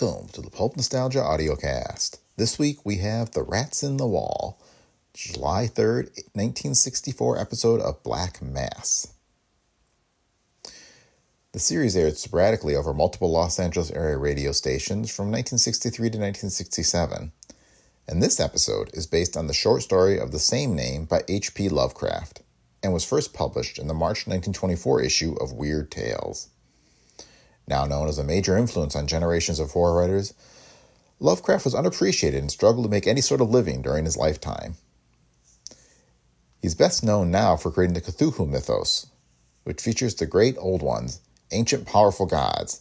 Welcome to the Pulp Nostalgia Audiocast. This week we have The Rats in the Wall, July 3rd, 1964 episode of Black Mass. The series aired sporadically over multiple Los Angeles area radio stations from 1963 to 1967. And this episode is based on the short story of the same name by H.P. Lovecraft and was first published in the March 1924 issue of Weird Tales. Now known as a major influence on generations of horror writers, Lovecraft was unappreciated and struggled to make any sort of living during his lifetime. He's best known now for creating the Cthulhu Mythos, which features the great old ones, ancient powerful gods.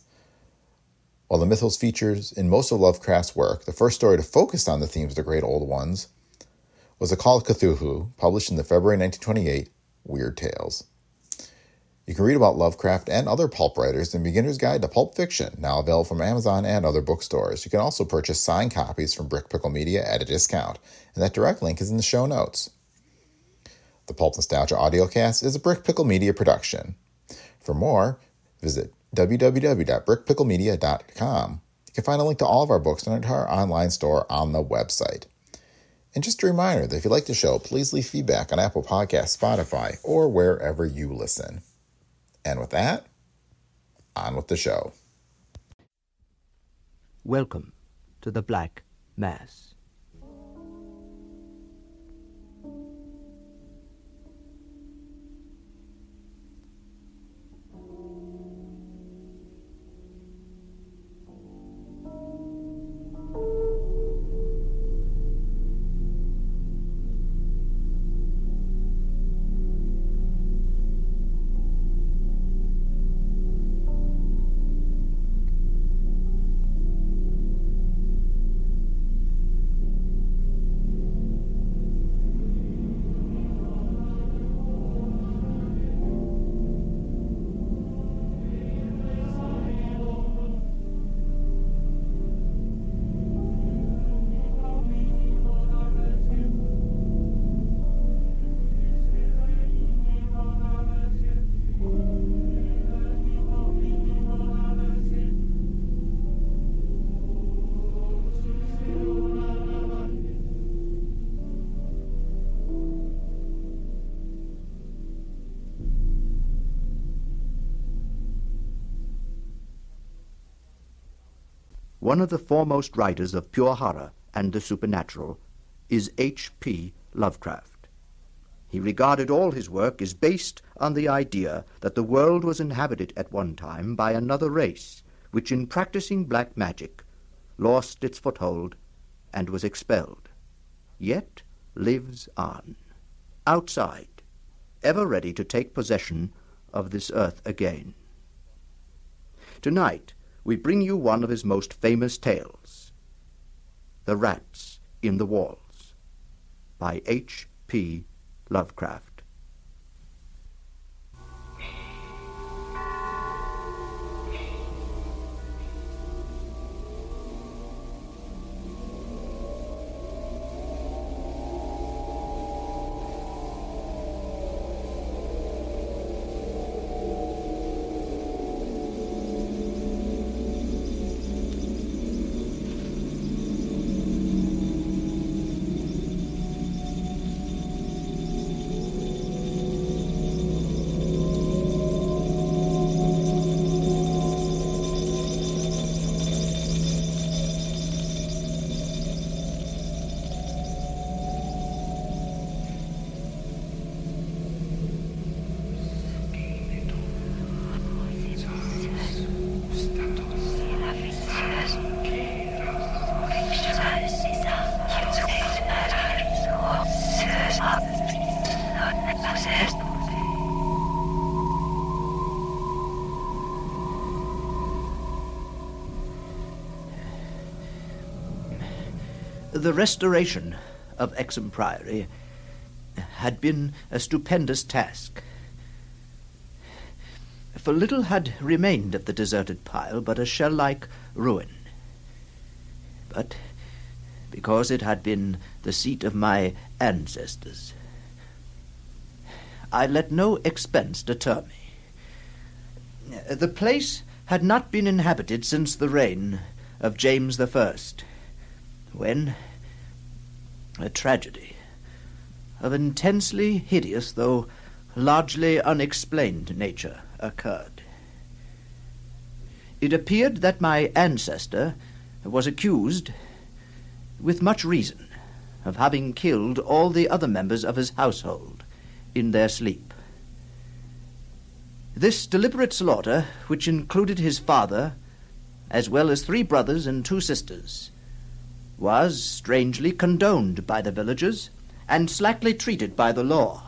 While the Mythos features, in most of Lovecraft's work, the first story to focus on the themes of the great old ones was The Call of Cthulhu, published in the February 1928 Weird Tales. You can read about Lovecraft and other pulp writers in Beginner's Guide to Pulp Fiction, now available from Amazon and other bookstores. You can also purchase signed copies from Brick Pickle Media at a discount, and that direct link is in the show notes. The Pulp Nostalgia Audiocast is a Brick Pickle Media production. For more, visit www.brickpicklemedia.com. You can find a link to all of our books and our entire online store on the website. And just a reminder that if you like the show, please leave feedback on Apple Podcasts, Spotify, or wherever you listen. And with that, on with the show. Welcome to the Black Mass. One of the foremost writers of pure horror and the supernatural is H.P. Lovecraft. He regarded all his work as based on the idea that the world was inhabited at one time by another race, which in practicing black magic lost its foothold and was expelled, yet lives on, outside, ever ready to take possession of this earth again. Tonight, we bring you one of his most famous tales, The Rats in the Walls, by H.P. Lovecraft. The restoration of Exham Priory had been a stupendous task. For little had remained of the deserted pile but a shell-like ruin. But because it had been the seat of my ancestors, I let no expense deter me. The place had not been inhabited since the reign of James I, when a tragedy of intensely hideous, though largely unexplained nature occurred. It appeared that my ancestor was accused, with much reason, of having killed all the other members of his household in their sleep. This deliberate slaughter, which included his father, as well as 3 brothers and 2 sisters, was strangely condoned by the villagers and slackly treated by the law.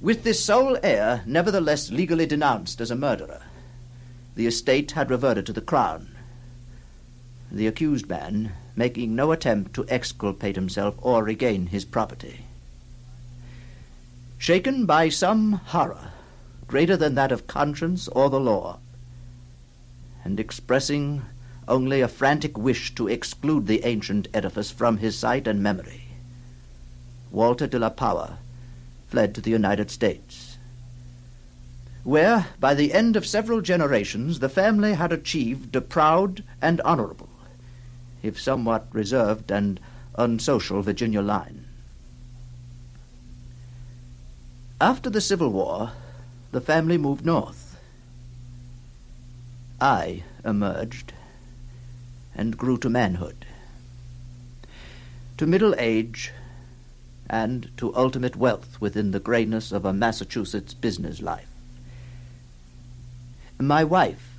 With this sole heir nevertheless legally denounced as a murderer, the estate had reverted to the crown, the accused man making no attempt to exculpate himself or regain his property. Shaken by some horror greater than that of conscience or the law, and expressing only a frantic wish to exclude the ancient edifice from his sight and memory, Walter Delapore fled to the United States, where, by the end of several generations, the family had achieved a proud and honorable, if somewhat reserved and unsocial, Virginia line. After the Civil War, the family moved north. I emerged and grew to manhood, to middle age, and to ultimate wealth within the grayness of a Massachusetts business life. My wife,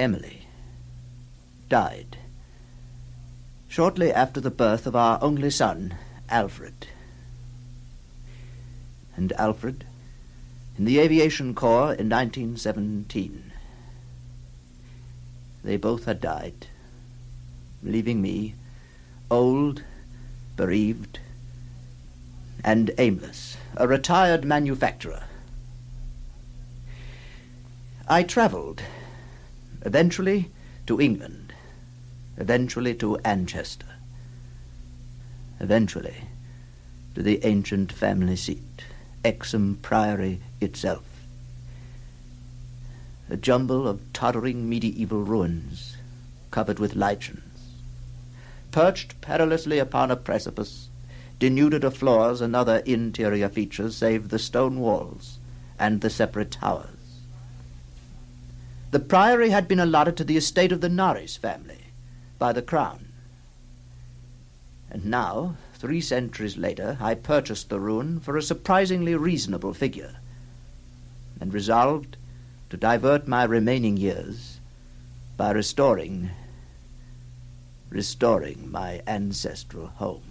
Emily, died shortly after the birth of our only son, Alfred. And Alfred, in the Aviation Corps in 1917. They both had died, leaving me old, bereaved, and aimless, a retired manufacturer. I traveled, eventually to England, eventually to Anchester, eventually to the ancient family seat, Exham Priory itself, a jumble of tottering medieval ruins covered with lichens, perched perilously upon a precipice, denuded of floors and other interior features save the stone walls and the separate towers. The priory had been allotted to the estate of the Norrys family by the crown. And now, 3 centuries later, I purchased the ruin for a surprisingly reasonable figure and resolved to divert my remaining years by restoring my ancestral home.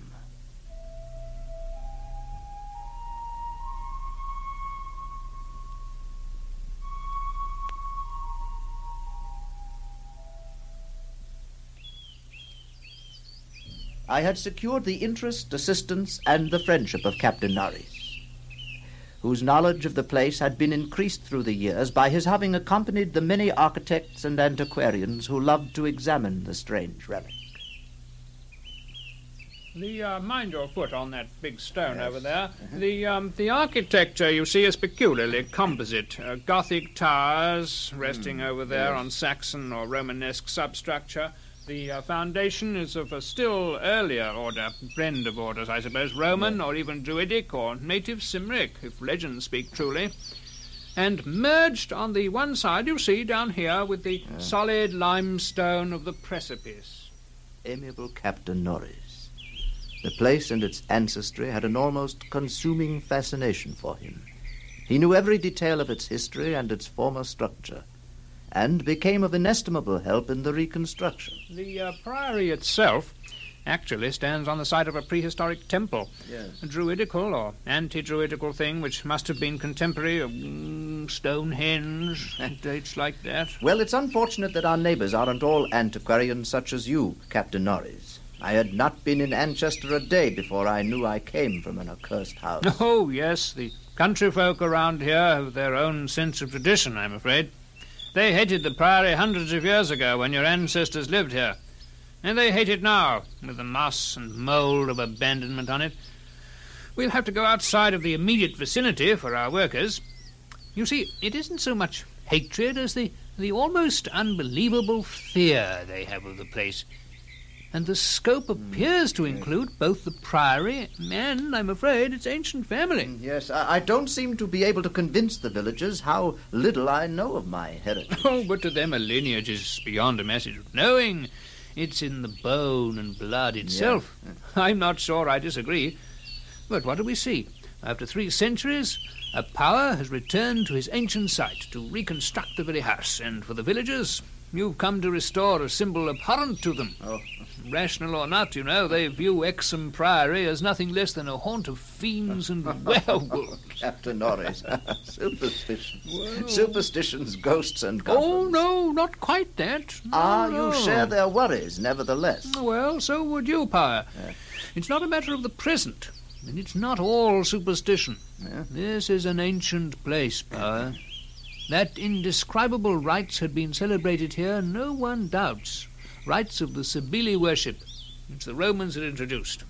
I had secured the interest, assistance, and the friendship of Captain Norris, whose knowledge of the place had been increased through the years by his having accompanied the many architects and antiquarians who loved to examine the strange relic. The mind your foot on that big stone, yes, over there. The architecture, you see, is peculiarly composite. Gothic towers resting over there, yes, on Saxon or Romanesque substructure. The foundation is of a still earlier order, blend of orders, I suppose, Roman, yeah, or even Druidic or native Cymric, if legends speak truly. And merged on the one side, you see, down here, with the, yeah, solid limestone of the precipice. Amiable Captain Norris, the place and its ancestry had an almost consuming fascination for him. He knew every detail of its history and its former structure, and became of inestimable help in the reconstruction. The priory itself actually stands on the site of a prehistoric temple, yes, a druidical or anti-druidical thing which must have been contemporary of Stonehenge and dates like that. Well, it's unfortunate that our neighbors aren't all antiquarians such as you, Captain Norris. I had not been in Anchester a day before I knew I came from an accursed house. Oh, yes, the country folk around here have their own sense of tradition, I'm afraid. They hated the priory hundreds of years ago when your ancestors lived here. And they hate it now, with the moss and mould of abandonment on it. We'll have to go outside of the immediate vicinity for our workers. You see, it isn't so much hatred as the the almost unbelievable fear they have of the place. And the scope appears to include both the priory and, I'm afraid, its ancient family. Yes, I don't seem to be able to convince the villagers how little I know of my heritage. Oh, but to them a lineage is beyond a message of knowing. It's in the bone and blood itself. Yeah. I'm not sure I disagree. But what do we see? After 3 centuries, a power has returned to his ancient site to reconstruct the very house. And for the villagers, you've come to restore a symbol abhorrent to them. Oh. Rational or not, you know, they view Exham Priory as nothing less than a haunt of fiends and werewolves. Captain Norris, superstitions. Well. Superstitions, ghosts and goblins. Oh, no, not quite that. No, no. You share their worries, nevertheless. Well, so would you, Power. Yeah. It's not a matter of the present, and it's not all superstition. Yeah. This is an ancient place, Power. That indescribable rites had been celebrated here, no one doubts. Rites of the Cybele worship, which the Romans had introduced.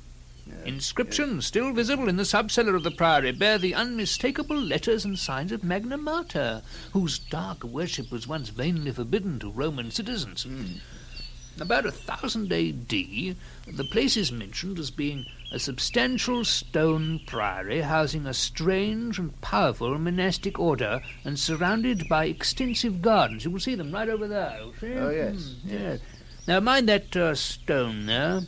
Yes, inscriptions, yes, still visible in the subcellar of the priory, bear the unmistakable letters and signs of Magna Mater, whose dark worship was once vainly forbidden to Roman citizens. Mm. About 1000 AD, the place is mentioned as being a substantial stone priory housing a strange and powerful monastic order and surrounded by extensive gardens. You will see them right over there. Oh, yes, yes. Now, mind that stone there.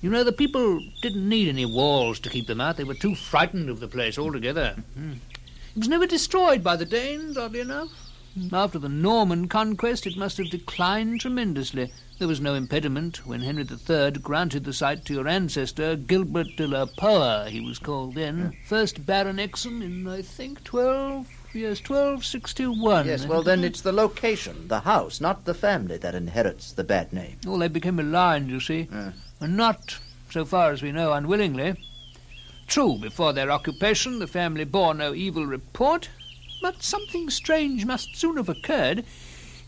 You know, the people didn't need any walls to keep them out. They were too frightened of the place altogether. It was never destroyed by the Danes, oddly enough. After the Norman conquest, it must have declined tremendously. There was no impediment when Henry III granted the site to your ancestor, Gilbert Delapore, he was called then. First Baron Exham in, I think, 1261. Yes, well, then it's the location, the house, not the family that inherits the bad name. Well, they became aligned, you see, and not, so far as we know, unwillingly. True, before their occupation, the family bore no evil report, but something strange must soon have occurred.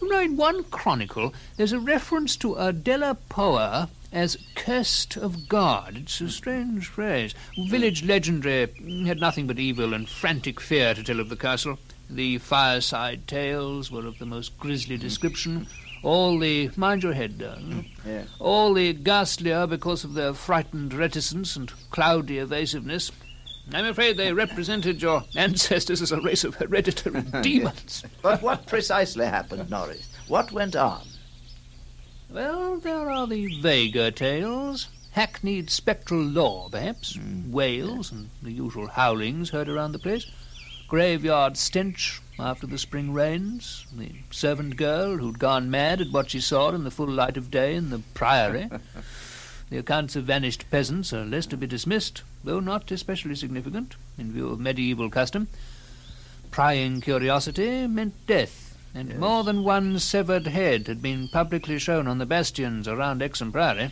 You know, in one chronicle, there's a reference to Adela Poa as cursed of God. It's a strange phrase. Village legendary had nothing but evil and frantic fear to tell of the castle. The fireside tales were of the most grisly description. All the... mind your head, darling. Yeah. All the ghastlier because of their frightened reticence and cloudy evasiveness. I'm afraid they represented your ancestors as a race of hereditary demons. But what precisely happened, Norris? What went on? Well, there are the vaguer tales, hackneyed spectral lore, perhaps, wails and the usual howlings heard around the place, graveyard stench after the spring rains, the servant girl who'd gone mad at what she saw in the full light of day in the priory. The accounts of vanished peasants are less to be dismissed, though not especially significant in view of medieval custom. Prying curiosity meant death. And yes, more than one severed head had been publicly shown on the bastions around Exham Priory.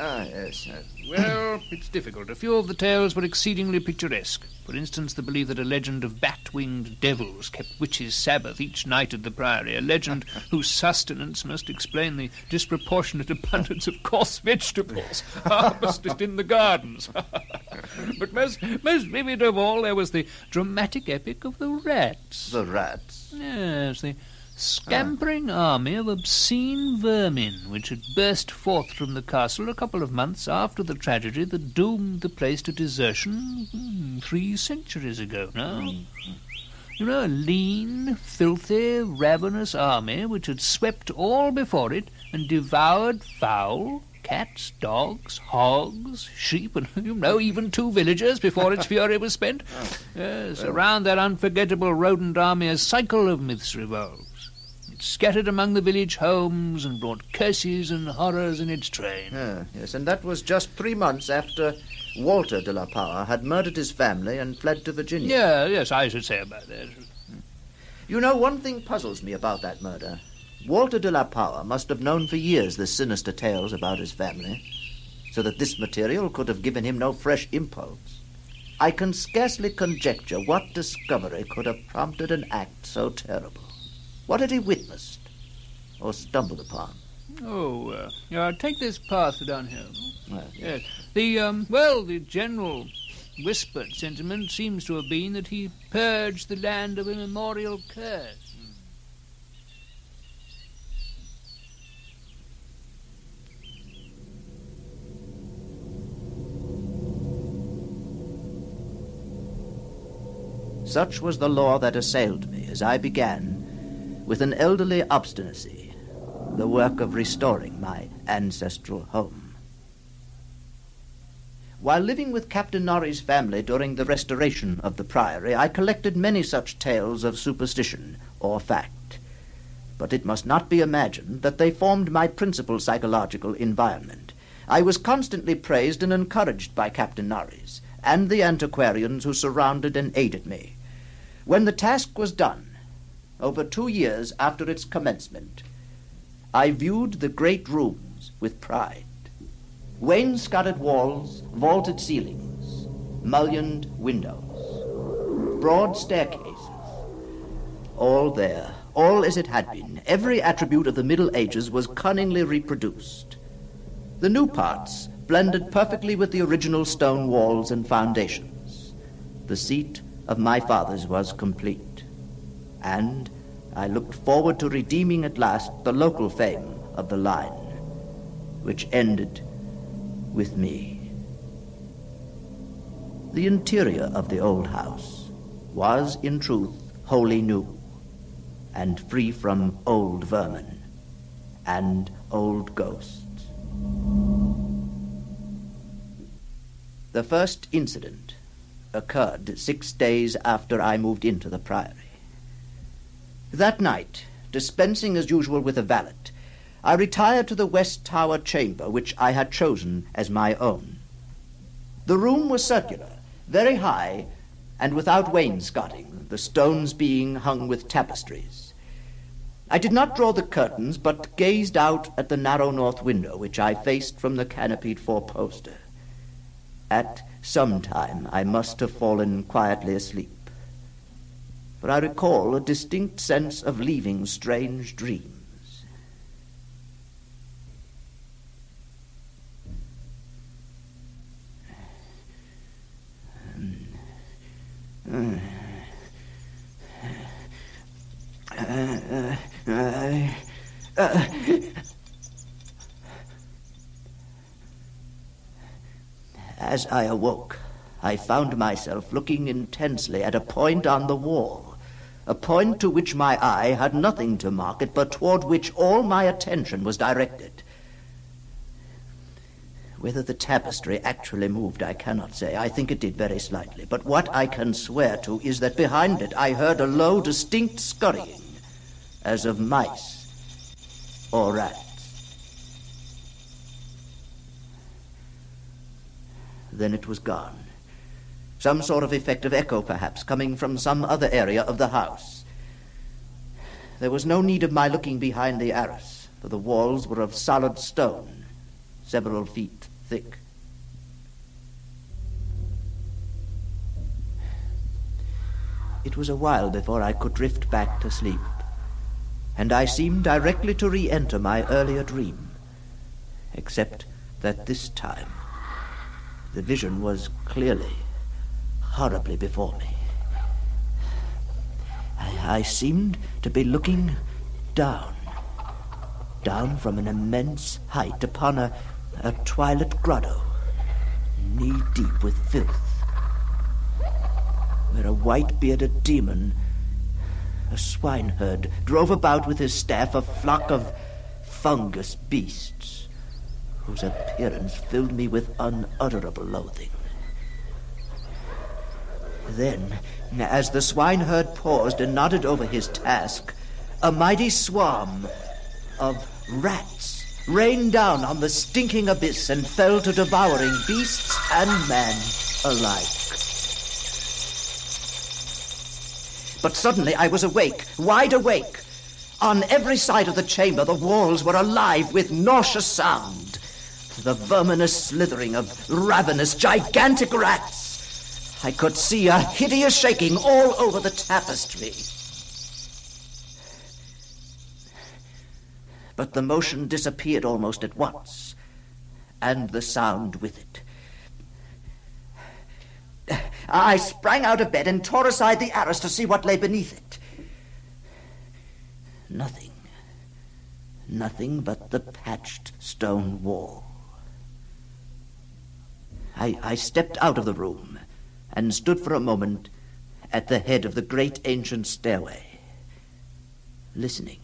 Ah, yes, yes. Well, it's difficult. A few of the tales were exceedingly picturesque. For instance, the belief that a legend of bat-winged devils kept witches' Sabbath each night at the priory, a legend whose sustenance must explain the disproportionate abundance of coarse vegetables harvested in the gardens. But most vivid of all, there was the dramatic epic of the rats. The rats? Yes, the scampering army of obscene vermin which had burst forth from the castle a couple of months after the tragedy that doomed the place to desertion 3 centuries ago now. You know, a lean, filthy, ravenous army which had swept all before it and devoured fowl, cats, dogs, hogs, sheep, and, you know, even 2 villagers before its fury was spent. Yes, around that unforgettable rodent army a cycle of myths revolved. Scattered among the village homes and brought curses and horrors in its train. Yes, and that was just 3 months after Walter Delapore had murdered his family and fled to Virginia. Yeah, yes, I should say about that. You know, one thing puzzles me about that murder. Walter Delapore must have known for years the sinister tales about his family, so that this material could have given him no fresh impulse. I can scarcely conjecture what discovery could have prompted an act so terrible. What had he witnessed or stumbled upon? Oh, take this path down here. Yes. The general whispered sentiment seems to have been that he purged the land of immemorial curse. Such was the law that assailed me as I began, with an elderly obstinacy, the work of restoring my ancestral home. While living with Captain Norris' family during the restoration of the priory, I collected many such tales of superstition or fact. But it must not be imagined that they formed my principal psychological environment. I was constantly praised and encouraged by Captain Norris and the antiquarians who surrounded and aided me. When the task was done, over 2 years after its commencement, I viewed the great rooms with pride. Wainscoted walls, vaulted ceilings, mullioned windows, broad staircases. All there, all as it had been, every attribute of the Middle Ages was cunningly reproduced. The new parts blended perfectly with the original stone walls and foundations. The seat of my fathers was complete, and I looked forward to redeeming at last the local fame of the line, which ended with me. The interior of the old house was, in truth, wholly new, and free from old vermin and old ghosts. The first incident occurred 6 days after I moved into the priory. That night, dispensing as usual with a valet, I retired to the West Tower chamber, which I had chosen as my own. The room was circular, very high, and without wainscoting, the stones being hung with tapestries. I did not draw the curtains, but gazed out at the narrow north window, which I faced from the canopied four-poster. At some time, I must have fallen quietly asleep, for I recall a distinct sense of leaving strange dreams. As I awoke, I found myself looking intensely at a point on the wall, a point to which my eye had nothing to mark it, but toward which all my attention was directed. Whether the tapestry actually moved, I cannot say. I think it did very slightly, but what I can swear to is that behind it I heard a low, distinct scurrying, as of mice or rats. Then it was gone. Some sort of effective echo, perhaps, coming from some other area of the house. There was no need of my looking behind the arras, for the walls were of solid stone, several feet thick. It was a while before I could drift back to sleep, and I seemed directly to re-enter my earlier dream, except that this time the vision was clearly, horribly before me. I seemed to be looking down from an immense height upon a twilit grotto, knee-deep with filth, where a white-bearded demon, a swineherd, drove about with his staff a flock of fungus beasts, whose appearance filled me with unutterable loathing. Then, as the swineherd paused and nodded over his task, a mighty swarm of rats rained down on the stinking abyss and fell to devouring beasts and man alike. But suddenly I was awake, wide awake. On every side of the chamber, the walls were alive with nauseous sound, the verminous slithering of ravenous, gigantic rats. I could see a hideous shaking all over the tapestry. But the motion disappeared almost at once, and the sound with it. I sprang out of bed and tore aside the arras to see what lay beneath it. Nothing but the patched stone wall. I stepped out of the room and stood for a moment at the head of the great ancient stairway, listening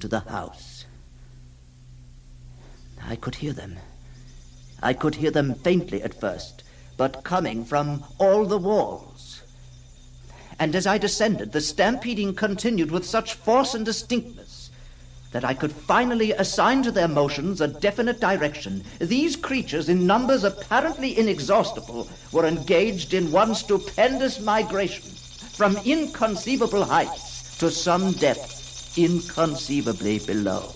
to the house. I could hear them. I could hear them faintly at first, but coming from all the walls. And as I descended, the stampeding continued with such force and distinctness that I could finally assign to their motions a definite direction. These creatures, in numbers apparently inexhaustible, were engaged in one stupendous migration from inconceivable heights to some depth inconceivably below.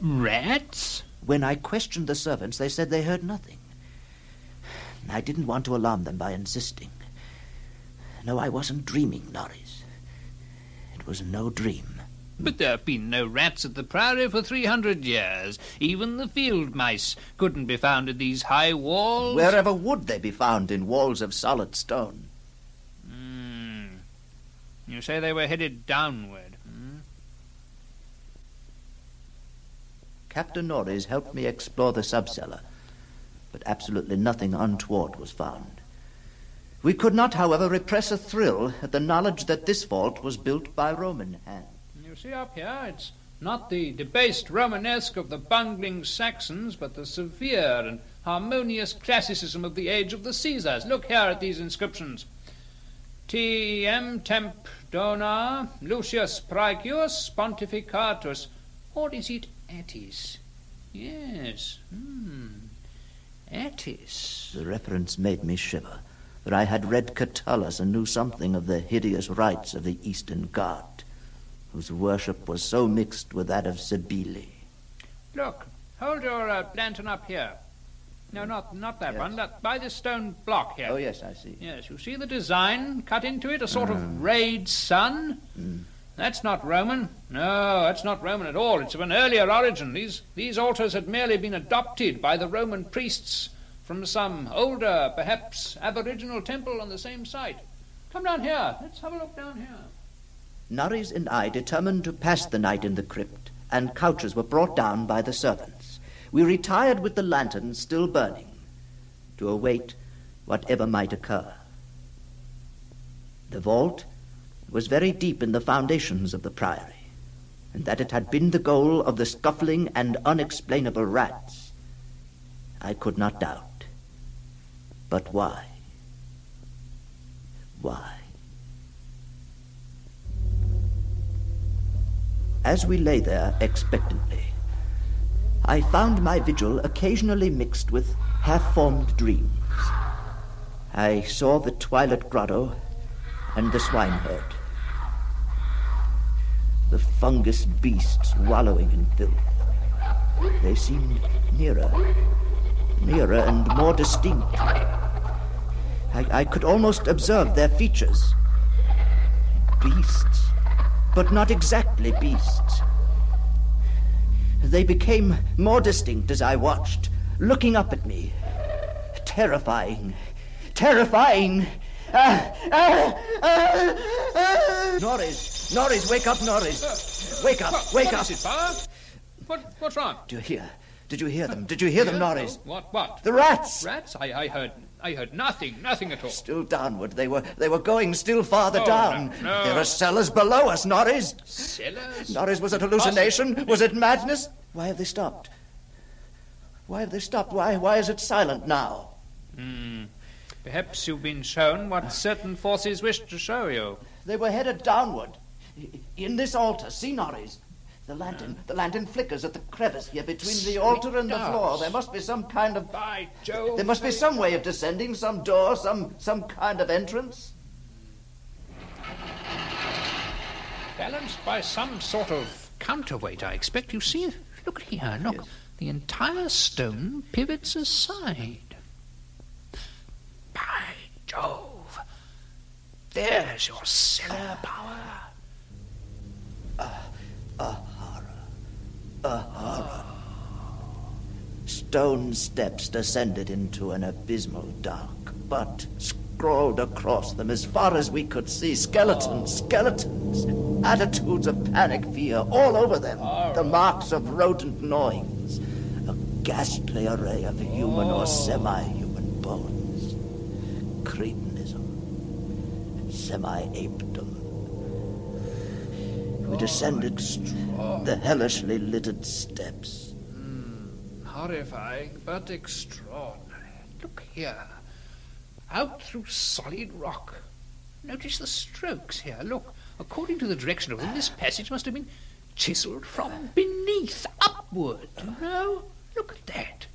Rats? When I questioned the servants, they said they heard nothing. I didn't want to alarm them by insisting. No, I wasn't dreaming, Norris. It was no dream. But there have been no rats at the Priory for 300 years. Even the field mice couldn't be found in these high walls. Wherever would they be found in walls of solid stone? You say they were headed downward. Captain Norris helped me explore the subcellar, but absolutely nothing untoward was found. We could not, however, repress a thrill at the knowledge that this vault was built by Roman hands. You see up here, it's not the debased Romanesque of the bungling Saxons, but the severe and harmonious classicism of the age of the Caesars. Look here at these inscriptions. T.E.M. Temp Dona, Lucius Praecius, Pontificatus, or is it Attis? Yes, Attis. The reference made me shiver, for I had read Catullus and knew something of the hideous rites of the Eastern god, whose worship was so mixed with that of Cybele. Look, hold your lantern up here. No, not that one, that by this stone block here. Oh, yes, I see. Yes, you see the design cut into it, a sort of rayed sun? That's not Roman. No, that's not Roman at all. It's of an earlier origin. These altars had merely been adopted by the Roman priests from some older, perhaps aboriginal temple on the same site. Come down here. Let's have a look down here. Norris and I determined to pass the night in the crypt, and couches were brought down by the servants. We retired with the lantern still burning to await whatever might occur. The vault was very deep in the foundations of the Priory, and that it had been the goal of the scuffling and unexplainable rats, I could not doubt. But why? Why? As we lay there expectantly, I found my vigil occasionally mixed with half-formed dreams. I saw the Twilight Grotto and the Swineherd, the fungus beasts wallowing in filth. They seemed nearer and more distinct. I could almost observe their features. Beasts, but not exactly beasts. They became more distinct as I watched, looking up at me. Terrifying. Norris, wake up, Norris. Wake up. What is it, Pa? What's wrong? Did you hear them, Norris? What? The rats. Rats? I heard nothing at all. Still downward. They were going still farther down. No. There are cellars below us, Norris. Cellars? Norris, was it hallucination? Was it madness? Why have they stopped? Why is it silent now? Perhaps you've been shown what certain forces wished to show you. They were headed downward. In this altar. See, Norris? The lantern flickers at the crevice here between the altar and the floor. There must be some kind of... By Jove! There must be some way of descending, some door, some kind of entrance. Balanced by some sort of counterweight, I expect. You see, look here, look. Yes. The entire stone pivots aside. By Jove! There's your cellar power. A horror. Stone steps descended into an abysmal dark, but scrawled across them as far as we could see, skeletons, attitudes of panic fear all over them, the marks of rodent gnawings, a ghastly array of human or semi-human bones. cretinism and semi-apedom. We descended the hellishly littered steps. Horrifying, but extraordinary. Look here. Out through solid rock. Notice the strokes here. Look, according to the direction of them, this passage must have been chiseled from beneath upward, you know? Look at that.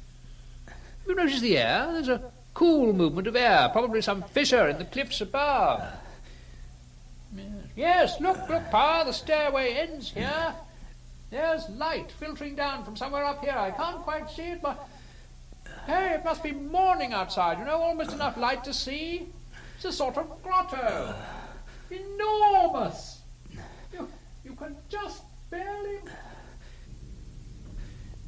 You notice the air? There's a cool movement of air, probably some fissure in the cliffs above. Yes, look, Pa, the stairway ends here. There's light filtering down from somewhere up here. I can't quite see it, but... Hey, it must be morning outside, you know, almost enough light to see. It's a sort of grotto. Enormous. You can just barely...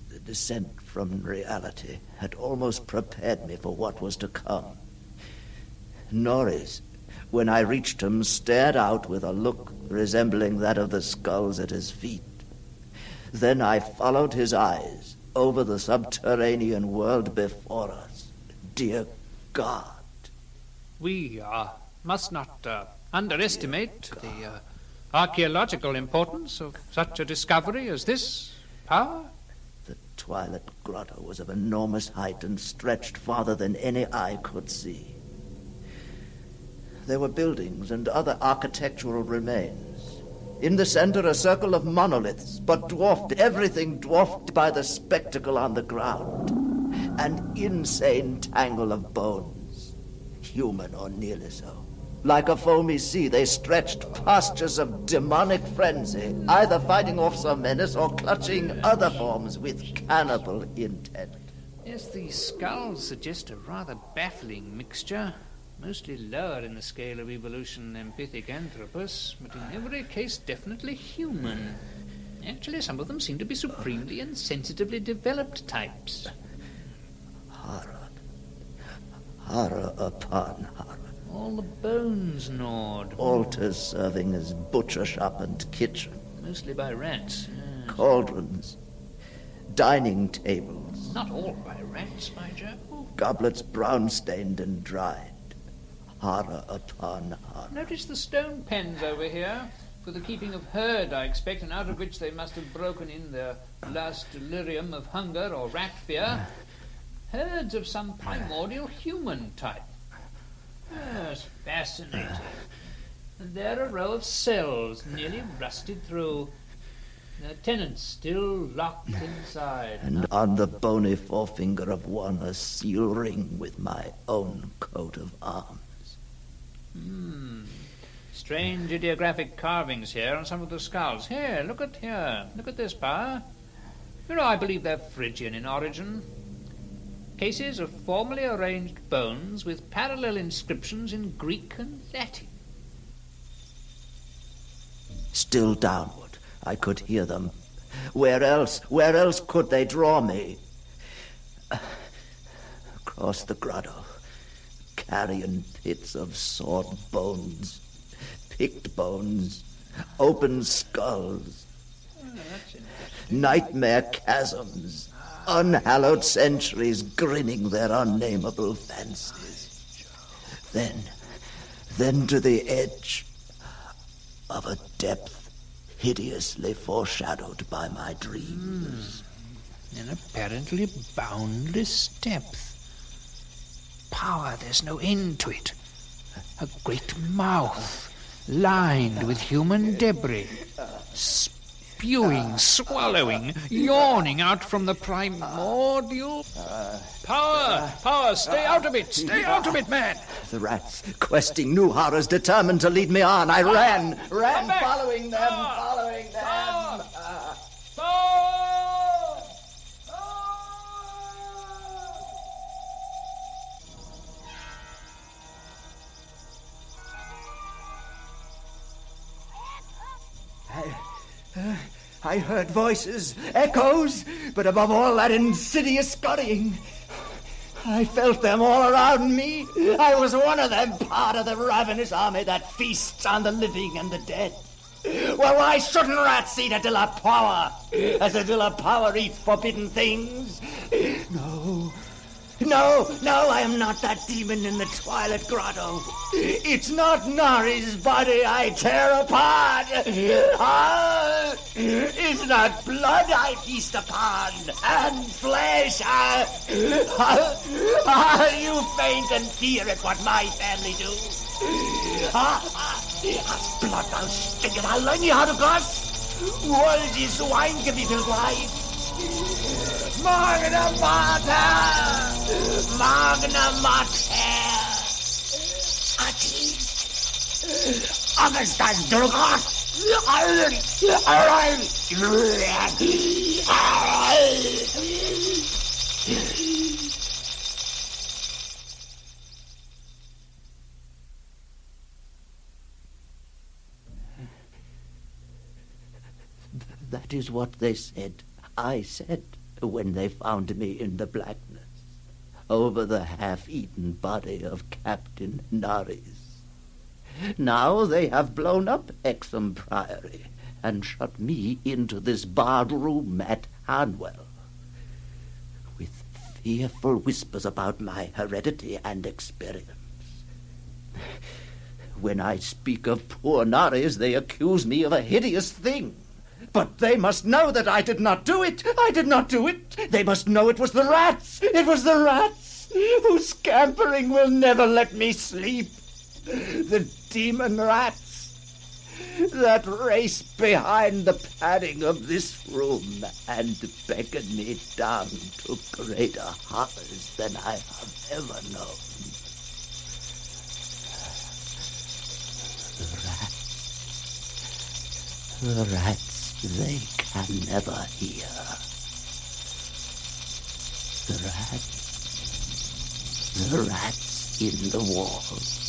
The descent from reality had almost prepared me for what was to come. Norrys, when I reached him, stared out with a look resembling that of the skulls at his feet. Then I followed his eyes over the subterranean world before us. Dear God. We must not underestimate the archaeological importance of such a discovery as this, Pa. The twilight grotto was of enormous height and stretched farther than any eye could see. There were buildings and other architectural remains. In the center, a circle of monoliths, but everything dwarfed by the spectacle on the ground. An insane tangle of bones, human or nearly so. Like a foamy sea, they stretched pastures of demonic frenzy, either fighting off some menace or clutching other forms with cannibal intent. Yes, the skulls suggest a rather baffling mixture. Mostly lower in the scale of evolution than Pythic anthropus, but in every case definitely human. Actually, some of them seem to be supremely and sensitively developed types. Horror. Horror upon horror. All the bones gnawed. Altars serving as butcher shop and kitchen. Mostly by rats. Yes. Cauldrons. Dining tables. Not all by rats, my Joe. Goblets brown-stained and dry. Horror upon horror. Notice the stone pens over here, for the keeping of herd, I expect, and out of which they must have broken in their last delirium of hunger or rat fear. Herds of some primordial human type. Yes, fascinating. And there a row of cells, nearly rusted through. Their tenants still locked inside. And on the bony forefinger of one, a seal ring with my own coat of arms. Strange ideographic carvings here on some of the skulls. Here. Look at this, Pa. You know, I believe they're Phrygian in origin. Cases of formally arranged bones with parallel inscriptions in Greek and Latin. Still downward, I could hear them. Where else could they draw me? Across the grotto. Carrion pits of sawed bones, picked bones, open skulls, nightmare chasms, unhallowed centuries grinning their unnameable fancies. Then to the edge of a depth hideously foreshadowed by my dreams. An apparently boundless depth. Power, there's no end to it. A great mouth, lined with human debris, spewing, swallowing, yawning out from the primordial... Power, stay out of it, man! The rats, questing new horrors, determined to lead me on. I ran, following them. I heard voices, echoes, but above all that insidious scurrying. I felt them all around me. I was one of them, part of the ravenous army that feasts on the living and the dead. Well, why shouldn't rats eat Adela Poa, as Adela Poa eats forbidden things? No, No, I am not that demon in the Twilight Grotto. It's not Norrys' body I tear apart. Ah, it's not blood I feast upon, and flesh. You faint and fear at what my family do. As blood thou stinker, I'll learn you how to goss. World is wine can be filled wide. Magna Mater! Magna Mater! Attis! Augustus Durgot! That is what they said. I said when they found me in the blackness over the half-eaten body of Captain Norris. Now they have blown up Exham Priory and shut me into this barred room at Hanwell with fearful whispers about my heredity and experience. When I speak of poor Norris, they accuse me of a hideous thing. But they must know that I did not do it. I did not do it. They must know it was the rats. It was the rats whose scampering will never let me sleep. The demon rats. That race behind the padding of this room and beckon me down to greater horrors than I have ever known. The rats. They can never hear. The rats in the walls.